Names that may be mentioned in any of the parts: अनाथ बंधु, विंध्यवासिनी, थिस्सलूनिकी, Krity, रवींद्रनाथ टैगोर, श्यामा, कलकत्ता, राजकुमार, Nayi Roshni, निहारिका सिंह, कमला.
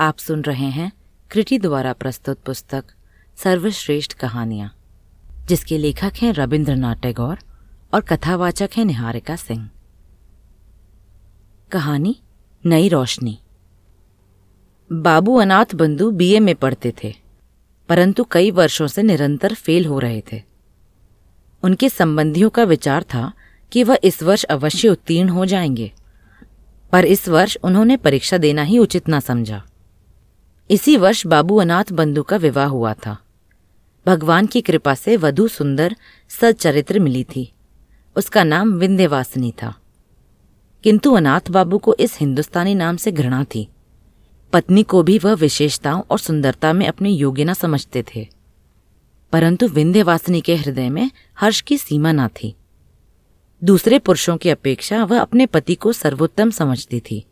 आप सुन रहे हैं कृति द्वारा प्रस्तुत पुस्तक सर्वश्रेष्ठ कहानियाँ, जिसके लेखक हैं रवींद्रनाथ टैगोर और कथावाचक हैं निहारिका सिंह। कहानी नई रोशनी। बाबू अनाथ बंधु बीए में पढ़ते थे, परंतु कई वर्षों से निरंतर फेल हो रहे थे। उनके संबंधियों का विचार था कि वह इस वर्ष अवश्य उत्तीर्ण हो जाएंगे, पर इस वर्ष उन्होंने परीक्षा देना ही उचित न समझा। इसी वर्ष बाबू अनाथ बंधु का विवाह हुआ था। भगवान की कृपा से वधू सुंदर सच्चरित्र मिली थी। उसका नाम विंध्यवासिनी था, किंतु अनाथ बाबू को इस हिंदुस्तानी नाम से घृणा थी। पत्नी को भी वह विशेषताओं और सुंदरता में अपने योग्य न समझते थे, परंतु विंध्यवासिनी के हृदय में हर्ष की सीमा न थी। दूसरे पुरुषों की अपेक्षा वह अपने पति को सर्वोत्तम समझती थी।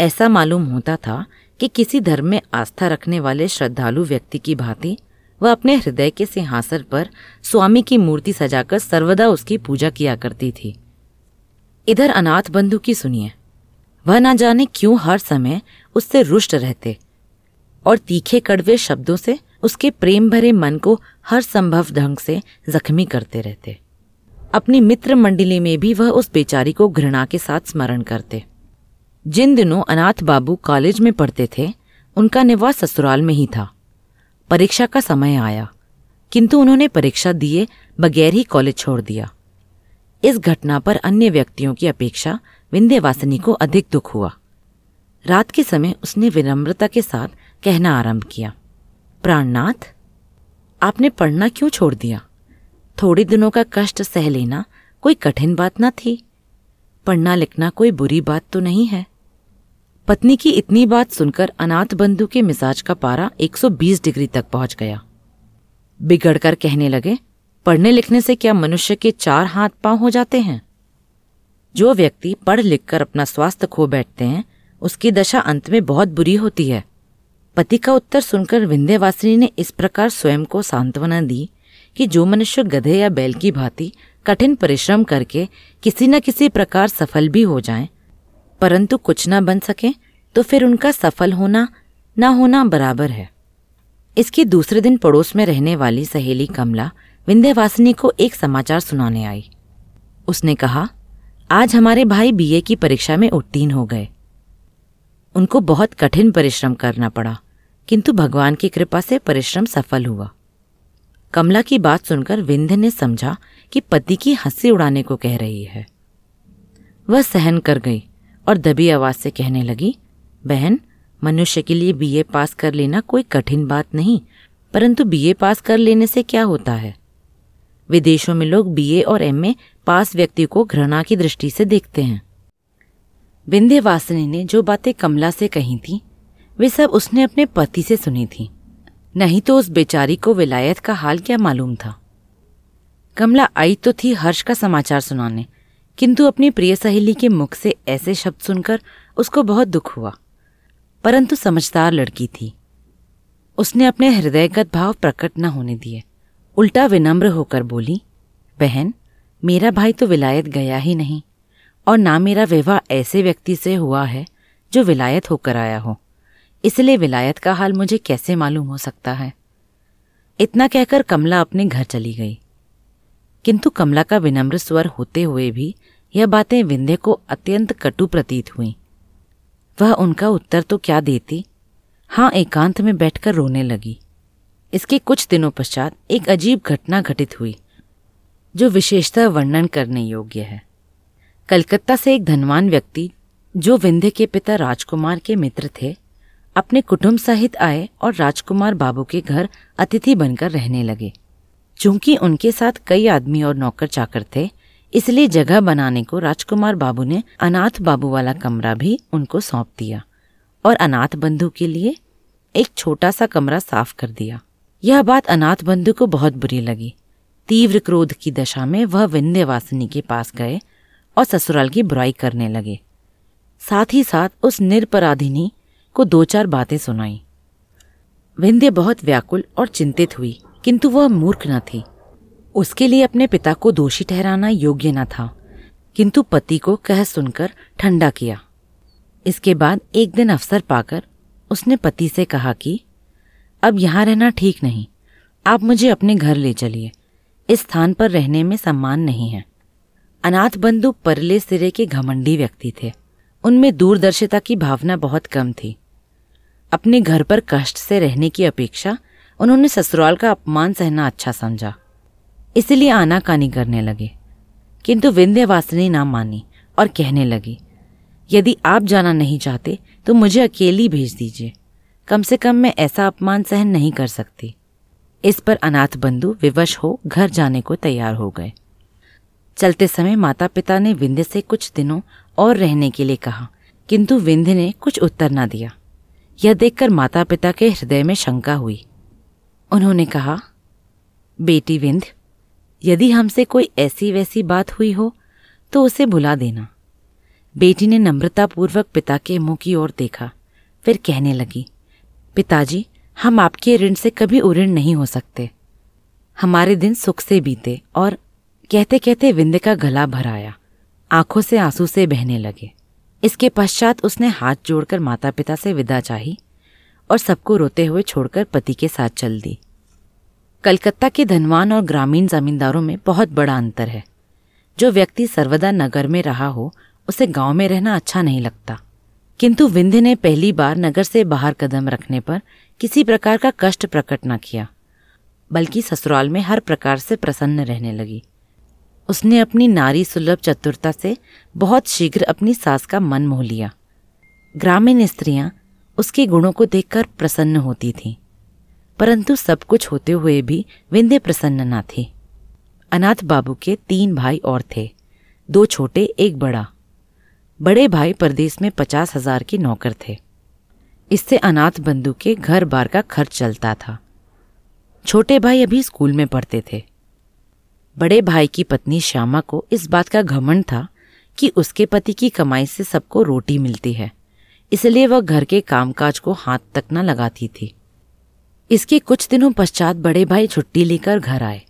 ऐसा मालूम होता था कि किसी धर्म में आस्था रखने वाले श्रद्धालु व्यक्ति की भांति वह अपने हृदय के सिंहासन पर स्वामी की मूर्ति सजाकर सर्वदा उसकी पूजा किया करती थी। इधर अनाथ बंधु की सुनिए, वह न जाने क्यों हर समय उससे रुष्ट रहते और तीखे कड़वे शब्दों से उसके प्रेम भरे मन को हर संभव ढंग से जख्मी करते रहते। अपनी मित्र मंडली में भी वह उस बेचारी को घृणा के साथ स्मरण करते। जिन दिनों अनाथ बाबू कॉलेज में पढ़ते थे, उनका निवास ससुराल में ही था। परीक्षा का समय आया, किंतु उन्होंने परीक्षा दिए बगैर ही कॉलेज छोड़ दिया। इस घटना पर अन्य व्यक्तियों की अपेक्षा विंध्यवासिनी को अधिक दुख हुआ। रात के समय उसने विनम्रता के साथ कहना आरंभ किया, प्राणनाथ, आपने पढ़ना क्यों छोड़ दिया? थोड़े दिनों का कष्ट सह लेना कोई कठिन बात न थी। पढ़ना लिखना कोई बुरी बात तो नहीं है। पत्नी की इतनी बात सुनकर अनाथ बंधु के मिजाज का पारा 120 डिग्री तक पहुंच गया। बिगड़कर कहने लगे, पढ़ने लिखने से क्या मनुष्य के 4 हाथ पांव हो जाते हैं? जो व्यक्ति पढ़ लिखकर अपना स्वास्थ्य खो बैठते हैं, उसकी दशा अंत में बहुत बुरी होती है। पति का उत्तर सुनकर विंध्यवासिनी ने इस प्रकार स्वयं को सांत्वना दी कि जो मनुष्य गधे या बैल की भांति कठिन परिश्रम करके किसी न किसी प्रकार सफल भी हो जाएं, परंतु कुछ न बन सके तो फिर उनका सफल होना न होना बराबर है। इसके दूसरे दिन पड़ोस में रहने वाली सहेली कमला विंध्यवासिनी को एक समाचार सुनाने आई। उसने कहा, आज हमारे भाई बीए की परीक्षा में उत्तीर्ण हो गए। उनको बहुत कठिन परिश्रम करना पड़ा, किंतु भगवान की कृपा से परिश्रम सफल हुआ। कमला की बात सुनकर विंध्य ने समझा कि पति की हंसी उड़ाने को कह रही है। वह सहन कर गई और दबी आवाज से कहने लगी, बहन, मनुष्य के लिए बीए पास कर लेना कोई कठिन बात नहीं, परंतु बीए पास कर लेने से क्या होता है? विदेशों में लोग बीए और एमए पास व्यक्ति को घृणा की दृष्टि से देखते हैं। विंध्यवासिनी ने जो बातें कमला से कही थी, वे सब उसने अपने पति से सुनी थी, नहीं तो उस बेचारी को विलायत का हाल क्या मालूम था। कमला आई तो थी हर्ष का समाचार सुनाने, किंतु अपनी प्रिय सहेली के मुख से ऐसे शब्द सुनकर उसको बहुत दुख हुआ, परंतु समझदार लड़की थी। उसने अपने हृदयगत भाव प्रकट न होने दिए, उल्टा विनम्र होकर बोली, बहन, मेरा भाई तो विलायत गया ही नहीं, और ना मेरा विवाह ऐसे व्यक्ति से हुआ है जो विलायत होकर आया हो, इसलिए विलायत का हाल मुझे कैसे मालूम हो सकता है। इतना कहकर कमला अपने घर चली गई, किंतु कमला का विनम्र स्वर होते हुए भी यह बातें विंध्य को अत्यंत कटु प्रतीत हुईं। वह उनका उत्तर तो क्या देती, हाँ, एकांत में बैठकर रोने लगी। इसके कुछ दिनों पश्चात एक अजीब घटना घटित हुई, जो विशेषतः वर्णन करने योग्य है। कलकत्ता से एक धनवान व्यक्ति, जो विंध्य के पिता राजकुमार के मित्र थे, अपने कुटुंब सहित आए और राजकुमार बाबू के घर अतिथि बनकर रहने लगे। चूंकि उनके साथ कई आदमी और नौकर चाकर थे, इसलिए जगह बनाने को राजकुमार बाबू ने अनाथ बाबू वाला कमरा भी उनको सौंप दिया और अनाथ बंधु के लिए एक छोटा सा कमरा साफ कर दिया। यह बात अनाथ बंधु को बहुत बुरी लगी। तीव्र क्रोध की दशा में वह विंध्यवासिनी के पास गए और ससुराल की बुराई करने लगे। साथ ही साथ उस निरपराधिनी को 2-4 बातें सुनाई। विंध्य बहुत व्याकुल और चिंतित हुई, किंतु वह मूर्ख न थी। उसके लिए अपने पिता को दोषी ठहराना योग्य न था, किंतु पति को कह सुनकर ठंडा किया। इसके बाद एक दिन अवसर पाकर उसने पति से कहा कि अब यहाँ रहना ठीक नहीं, आप मुझे अपने घर ले चलिए, इस स्थान पर रहने में सम्मान नहीं है। अनाथ बंधु परले सिरे के घमंडी व्यक्ति थे, उनमें दूरदर्शिता की भावना बहुत कम थी। अपने घर पर कष्ट से रहने की अपेक्षा उन्होंने ससुराल का अपमान सहना अच्छा समझा, इसलिए आनाकानी करने लगे। किंतु विंध्यवासिनी ना मानी और कहने लगी, यदि आप जाना नहीं चाहते तो मुझे अकेली भेज दीजिए, कम से कम मैं ऐसा अपमान सहन नहीं कर सकती। इस पर अनाथ बंधु विवश हो घर जाने को तैयार हो गए। चलते समय माता पिता ने विंध्य से कुछ दिनों और रहने के लिए कहा, किंतु विंध्य ने कुछ उत्तर न दिया। यह देखकर माता पिता के हृदय में शंका हुई। उन्होंने कहा, बेटी विंध्य, यदि हमसे कोई ऐसी वैसी बात हुई हो तो उसे भुला देना। बेटी ने नम्रतापूर्वक पिता के मुंह की ओर देखा, फिर कहने लगी, पिताजी, हम आपके ऋण से कभी उऋण नहीं हो सकते। हमारे दिन सुख से बीते। और कहते कहते विंध्य का गला भर आया, आंखों से आंसू से बहने लगे। इसके पश्चात उसने हाथ जोड़कर माता पिता से विदा चाही और सबको रोते हुए छोड़कर पति के साथ चल दी। कलकत्ता के धनवान और ग्रामीण जमींदारों में बहुत बड़ा अंतर है। जो व्यक्ति सर्वदा नगर में रहा हो उसे गांव में रहना अच्छा नहीं लगता, किंतु विंध्य ने पहली बार नगर से बाहर कदम रखने पर किसी प्रकार का कष्ट प्रकट न किया, बल्कि ससुराल में हर प्रकार से प्रसन्न रहने लगी। उसने अपनी नारी सुलभ चतुरता से बहुत शीघ्र अपनी सास का मन मोह लिया। ग्रामीण स्त्रियां उसके गुणों को देखकर प्रसन्न होती थीं, परंतु सब कुछ होते हुए भी विंध्य प्रसन्न ना थी। अनाथ बाबू के 3 भाई और थे, 2 छोटे एक बड़ा। बड़े भाई परदेश में 50,000 के नौकर थे, इससे अनाथ बंधु के घर बार का खर्च चलता था। छोटे भाई अभी स्कूल में पढ़ते थे। बड़े भाई की पत्नी श्यामा को इस बात का घमंड था कि उसके पति की कमाई से सबको रोटी मिलती है, इसलिए वह घर के कामकाज को हाथ तक न लगाती थी। इसके कुछ दिनों पश्चात बड़े भाई छुट्टी लेकर घर आए।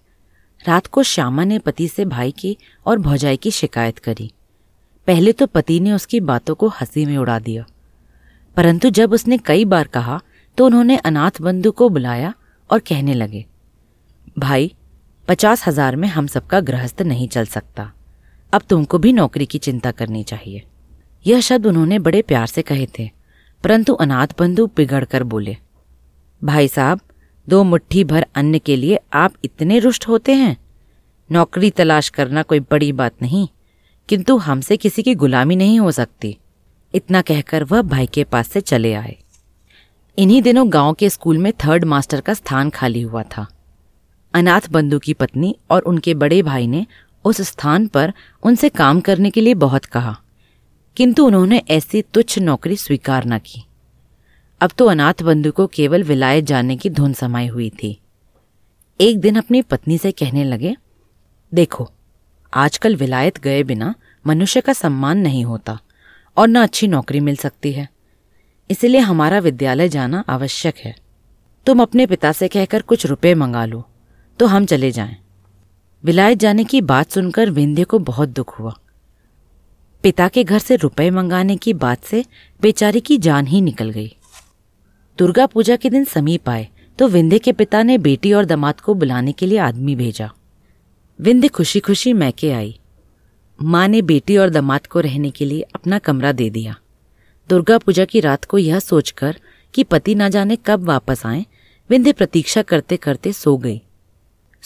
रात को श्यामा ने पति से भाई की और भौजाई की शिकायत करी। पहले तो पति ने उसकी बातों को हंसी में उड़ा दिया, परंतु जब उसने कई बार कहा तो उन्होंने अनाथ बंधु को बुलाया और कहने लगे, भाई, 50,000 में हम सबका गृहस्थ नहीं चल सकता, अब तुमको भी नौकरी की चिंता करनी चाहिए। यह शब्द उन्होंने बड़े प्यार से कहे थे, परंतु अनाथ बंधु बिगड़ कर बोले, भाई साहब, 2 मुट्ठी भर अन्न के लिए आप इतने रुष्ट होते हैं? नौकरी तलाश करना कोई बड़ी बात नहीं, किंतु हमसे किसी की गुलामी नहीं हो सकती। इतना कहकर वह भाई के पास से चले आए। इन्हीं दिनों गांव के स्कूल में 3rd मास्टर का स्थान खाली हुआ था। अनाथ बंधु की पत्नी और उनके बड़े भाई ने उस स्थान पर उनसे काम करने के लिए बहुत कहा, किंतु उन्होंने ऐसी तुच्छ नौकरी स्वीकार न की। अब तो अनाथ बंधु को केवल विलायत जाने की धुन समाई हुई थी। एक दिन अपनी पत्नी से कहने लगे, देखो, आजकल विलायत गए बिना मनुष्य का सम्मान नहीं होता और न अच्छी नौकरी मिल सकती है, इसलिए हमारा विद्यालय जाना आवश्यक है। तुम अपने पिता से कहकर कुछ रुपए मंगा लो तो हम चले जाएं। विलायत जाने की बात सुनकर विंध्य को बहुत दुख हुआ। पिता के घर से रुपए मंगाने की बात से बेचारी की जान ही निकल गई। दुर्गा पूजा के दिन समीप आए तो विंध्य के पिता ने बेटी और दामाद को बुलाने के लिए आदमी भेजा। विंध्य खुशी खुशी मैके आई। माँ ने बेटी और दामाद को रहने के लिए अपना कमरा दे दिया। दुर्गा पूजा की रात को यह सोचकर कि पति ना जाने कब वापस आए, विंध्य प्रतीक्षा करते करते सो गई।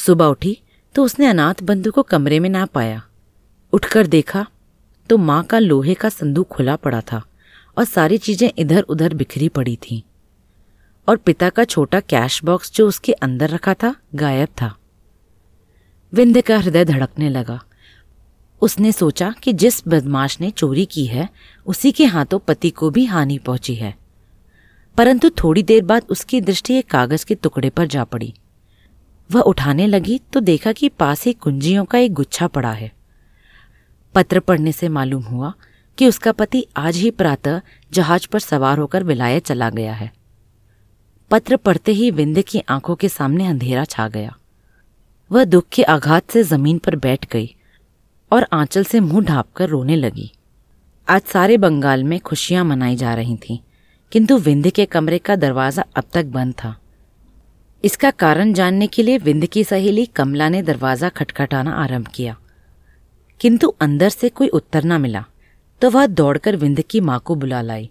सुबह उठी तो उसने अनाथ बंधु को कमरे में ना पाया। उठकर देखा तो माँ का लोहे का संदूक खुला पड़ा था और सारी चीजें इधर उधर बिखरी पड़ी थीं, और पिता का छोटा कैश बॉक्स जो उसके अंदर रखा था गायब था। विंध्य का हृदय धड़कने लगा। उसने सोचा कि जिस बदमाश ने चोरी की है उसी के हाथों पति को भी हानि पहुंची है, परंतु थोड़ी देर बाद उसकी दृष्टि एक कागज के टुकड़े पर जा पड़ी। वह उठाने लगी तो देखा कि पास ही कुंजियों का एक गुच्छा पड़ा है। पत्र पढ़ने से मालूम हुआ कि उसका पति आज ही प्रातः जहाज पर सवार होकर विलायत चला गया है। पत्र पढ़ते ही विंध्य की आंखों के सामने अंधेरा छा गया। वह दुख के आघात से जमीन पर बैठ गई और आंचल से मुंह ढांपकर रोने लगी। आज सारे बंगाल में खुशियां मनाई जा रही थीं, किंतु विंध्य के कमरे का दरवाजा अब तक बंद था। इसका कारण जानने के लिए विंध्य की सहेली कमला ने दरवाजा खटखटाना आरंभ किया, किंतु अंदर से कोई उत्तर न मिला, तो वह दौड़कर विंध्य की माँ को बुला लाई।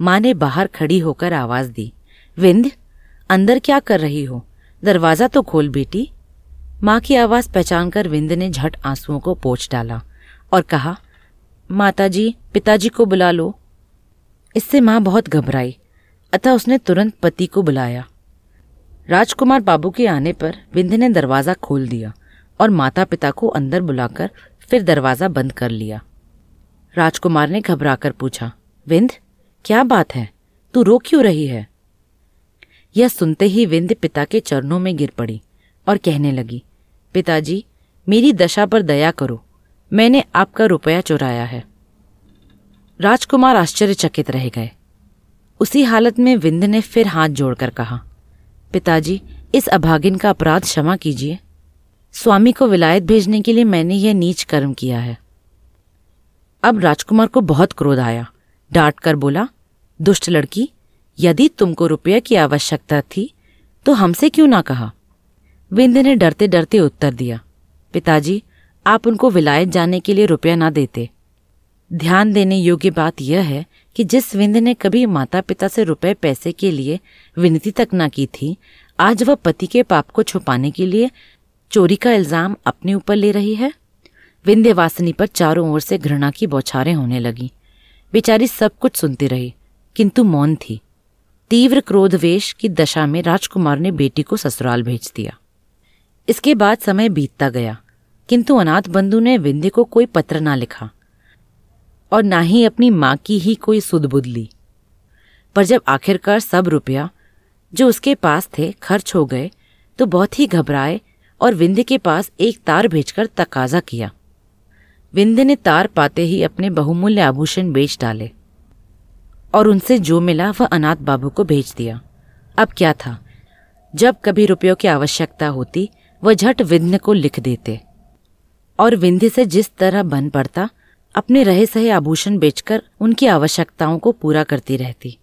माँ ने बाहर खड़ी होकर आवाज दी, विंध्य अंदर क्या कर रही हो, दरवाजा तो खोल बेटी। माँ की आवाज पहचानकर विंध्य ने झट आंसुओं को पोंछ डाला और कहा, माताजी, पिताजी को बुला लो। इससे माँ बहुत घबराई, अतः उसने तुरंत पति को बुलाया। राजकुमार बाबू के आने पर विंध्य ने दरवाज़ा खोल दिया और माता पिता को अंदर बुलाकर फिर दरवाज़ा बंद कर लिया। राजकुमार ने घबराकर पूछा, विंध्य क्या बात है, तू रो क्यों रही है? यह सुनते ही विंध्य पिता के चरणों में गिर पड़ी और कहने लगी, पिताजी मेरी दशा पर दया करो, मैंने आपका रुपया चुराया है। राजकुमार आश्चर्यचकित रह गए। उसी हालत में विंध्य ने फिर हाथ जोड़कर कहा, पिताजी इस अभागिन का अपराध क्षमा कीजिए, स्वामी को विलायत भेजने के लिए मैंने यह नीच कर्म किया है। अब राजकुमार को बहुत क्रोध आया, डांट कर बोला, दुष्ट लड़की, यदि तुमको रुपये की आवश्यकता थी तो हमसे क्यों ना कहा? विंध्य ने डरते डरते उत्तर दिया, पिताजी आप उनको विलायत जाने के लिए रुपया ना देते। ध्यान देने योग्य बात यह है कि जिस विंध्य ने कभी माता पिता से रुपए पैसे के लिए विनती तक ना की थी, आज वह पति के पाप को छुपाने के लिए चोरी का इल्ज़ाम अपने ऊपर ले रही है। विंध्यवासिनी पर चारों ओर से घृणा की बौछारें होने लगी। बेचारी सब कुछ सुनती रही किंतु मौन थी। तीव्र क्रोधवेश की दशा में राजकुमार ने बेटी को ससुराल भेज दिया। इसके बाद समय बीतता गया, किंतु अनाथ बंधु ने विंध्य को कोई पत्र ना लिखा और ना ही अपनी माँ की ही कोई सुध-बुध ली। पर जब आखिरकार सब रुपया जो उसके पास थे खर्च हो गए तो बहुत ही घबराए और विंध्य के पास एक तार भेजकर तकाजा किया। विंध्य ने तार पाते ही अपने बहुमूल्य आभूषण बेच डाले और उनसे जो मिला वह अनाथ बाबू को भेज दिया। अब क्या था, जब कभी रुपयों की आवश्यकता होती वह झट विंध्य को लिख देते और विंध्य से जिस तरह बन पड़ता अपने रहे सहे आभूषण बेचकर उनकी आवश्यकताओं को पूरा करती रहती।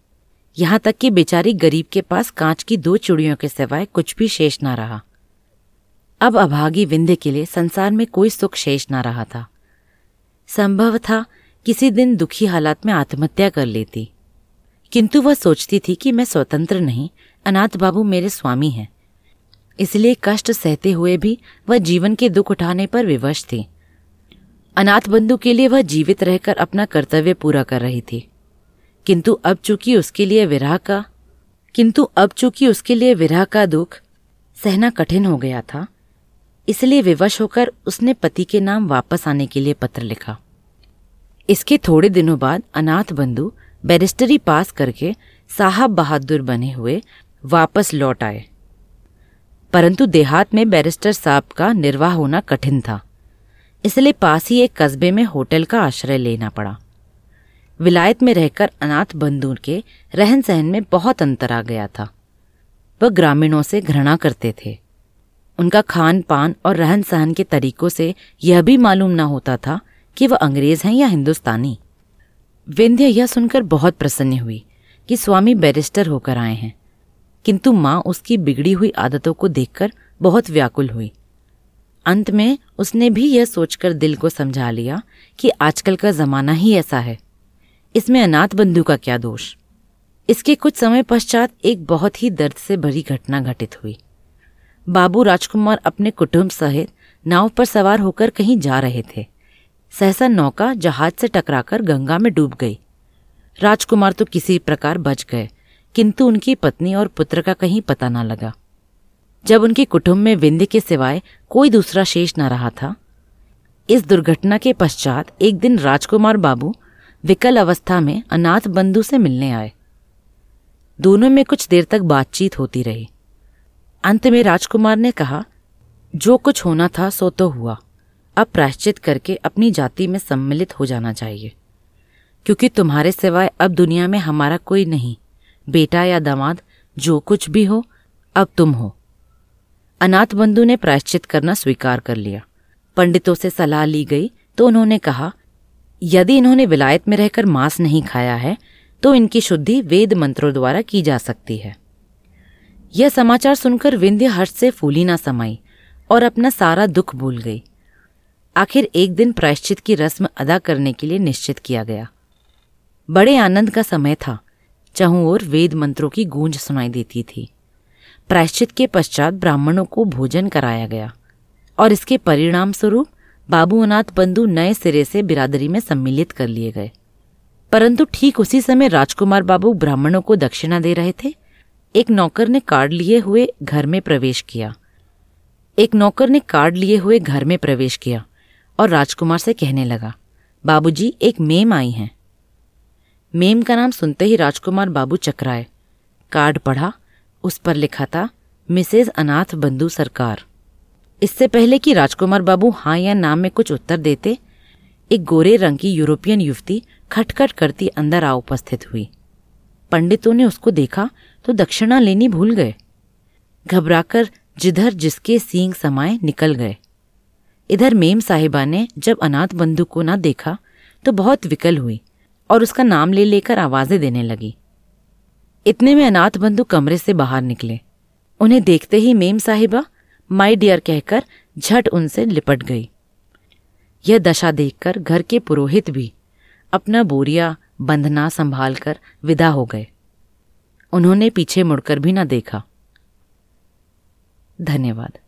यहाँ तक कि बेचारी गरीब के पास कांच की 2 चूड़ियों के सिवाय कुछ भी शेष ना रहा। अब अभागी विंध्य के लिए संसार में कोई सुख शेष ना रहा था। संभव था किसी दिन दुखी हालात में आत्महत्या कर लेती, किंतु वह सोचती थी कि मैं स्वतंत्र नहीं, अनाथ बाबू मेरे स्वामी हैं, इसलिए कष्ट सहते हुए भी वह जीवन के दुख उठाने पर विवश थी। अनाथ बंधु के लिए वह जीवित रहकर अपना कर्तव्य पूरा कर रही थी, किंतु अब चूंकि उसके लिए विरह का दुख सहना कठिन हो गया था, इसलिए विवश होकर उसने पति के नाम वापस आने के लिए पत्र लिखा। इसके थोड़े दिनों बाद अनाथ बंधु बैरिस्टरी पास करके साहब बहादुर बने हुए वापस लौट आए, परंतु देहात में बैरिस्टर साहब का निर्वाह होना कठिन था, इसलिए पास ही एक कस्बे में होटल का आश्रय लेना पड़ा। विलायत में रहकर अनाथ बंधु के रहन सहन में बहुत अंतर आ गया था। वह ग्रामीणों से घृणा करते थे। उनका खान पान और रहन सहन के तरीकों से यह भी मालूम न होता था कि वह अंग्रेज हैं या हिंदुस्तानी। विंध्य यह सुनकर बहुत प्रसन्न हुई कि स्वामी बैरिस्टर होकर आए हैं, किंतु माँ उसकी बिगड़ी हुई आदतों को देखकर बहुत व्याकुल हुई। अंत में उसने भी यह सोचकर दिल को समझा लिया कि आजकल का ज़माना ही ऐसा है, इसमें अनाथ बंधु का क्या दोष। इसके कुछ समय पश्चात एक बहुत ही दर्द से भरी घटना घटित हुई। बाबू राजकुमार अपने कुटुंब सहित नाव पर सवार होकर कहीं जा रहे थे। सहसा नौका जहाज से टकराकर गंगा में डूब गई। राजकुमार तो किसी प्रकार बच गए, किंतु उनकी पत्नी और पुत्र का कहीं पता न लगा। जब उनके कुटुंब में विंध्य के सिवाय कोई दूसरा शेष न रहा था। इस दुर्घटना के पश्चात एक दिन राजकुमार बाबू विकल अवस्था में अनाथ बंधु से मिलने आए। दोनों में कुछ देर तक बातचीत होती रही। अंत में राजकुमार ने कहा, जो कुछ होना था सो तो हुआ, अब प्रायश्चित करके अपनी जाति में सम्मिलित हो जाना चाहिए, क्योंकि तुम्हारे सिवाय अब दुनिया में हमारा कोई नहीं, बेटा या दामाद जो कुछ भी हो अब तुम हो। अनाथ बंधु ने प्रायश्चित करना स्वीकार कर लिया। पंडितों से सलाह ली गई तो उन्होंने कहा, यदि इन्होंने विलायत में रहकर मांस नहीं खाया है तो इनकी शुद्धि वेद मंत्रों द्वारा की जा सकती है। यह समाचार सुनकर विंध्य हर्ष से फूली ना समाई और अपना सारा दुख भूल गई। आखिर एक दिन प्रायश्चित की रस्म अदा करने के लिए निश्चित किया गया। बड़े आनंद का समय था। चहुं ओर वेद मंत्रों की गूंज सुनाई देती थी। प्रायश्चित के पश्चात ब्राह्मणों को भोजन कराया गया और इसके परिणाम स्वरूप बाबू अनाथ बंधु नए सिरे से बिरादरी में सम्मिलित कर लिए गए। परंतु ठीक उसी समय राजकुमार बाबू ब्राह्मणों को दक्षिणा दे रहे थे। एक नौकर ने कार्ड लिए हुए घर में प्रवेश किया और राजकुमार से कहने लगा, बाबूजी एक मेम आई हैं। मेम का नाम सुनते ही राजकुमार बाबू चकराए। कार्ड पढ़ा, उस पर लिखा था मिसेज अनाथ बंधु सरकार। इससे पहले कि राजकुमार बाबू हाँ या ना में कुछ उत्तर देते, एक गोरे रंग की यूरोपियन युवती खटखट करती अंदर आ उपस्थित हुई। पंडितों ने उसको देखा तो दक्षिणा लेनी भूल गए। घबराकर जिधर जिसके सींग समाये निकल गए। इधर मेम साहिबा ने जब अनाथ बंधु को ना देखा तो बहुत विकल हुई और उसका नाम ले लेकर आवाज़ें देने लगी। इतने में अनाथ बंधु कमरे से बाहर निकले। उन्हें देखते ही मेम साहिबा माय डियर कहकर झट उनसे लिपट गई। यह दशा देखकर घर के पुरोहित भी अपना बोरिया बंधना संभाल कर विदा हो गए। उन्होंने पीछे मुड़कर भी ना देखा। धन्यवाद।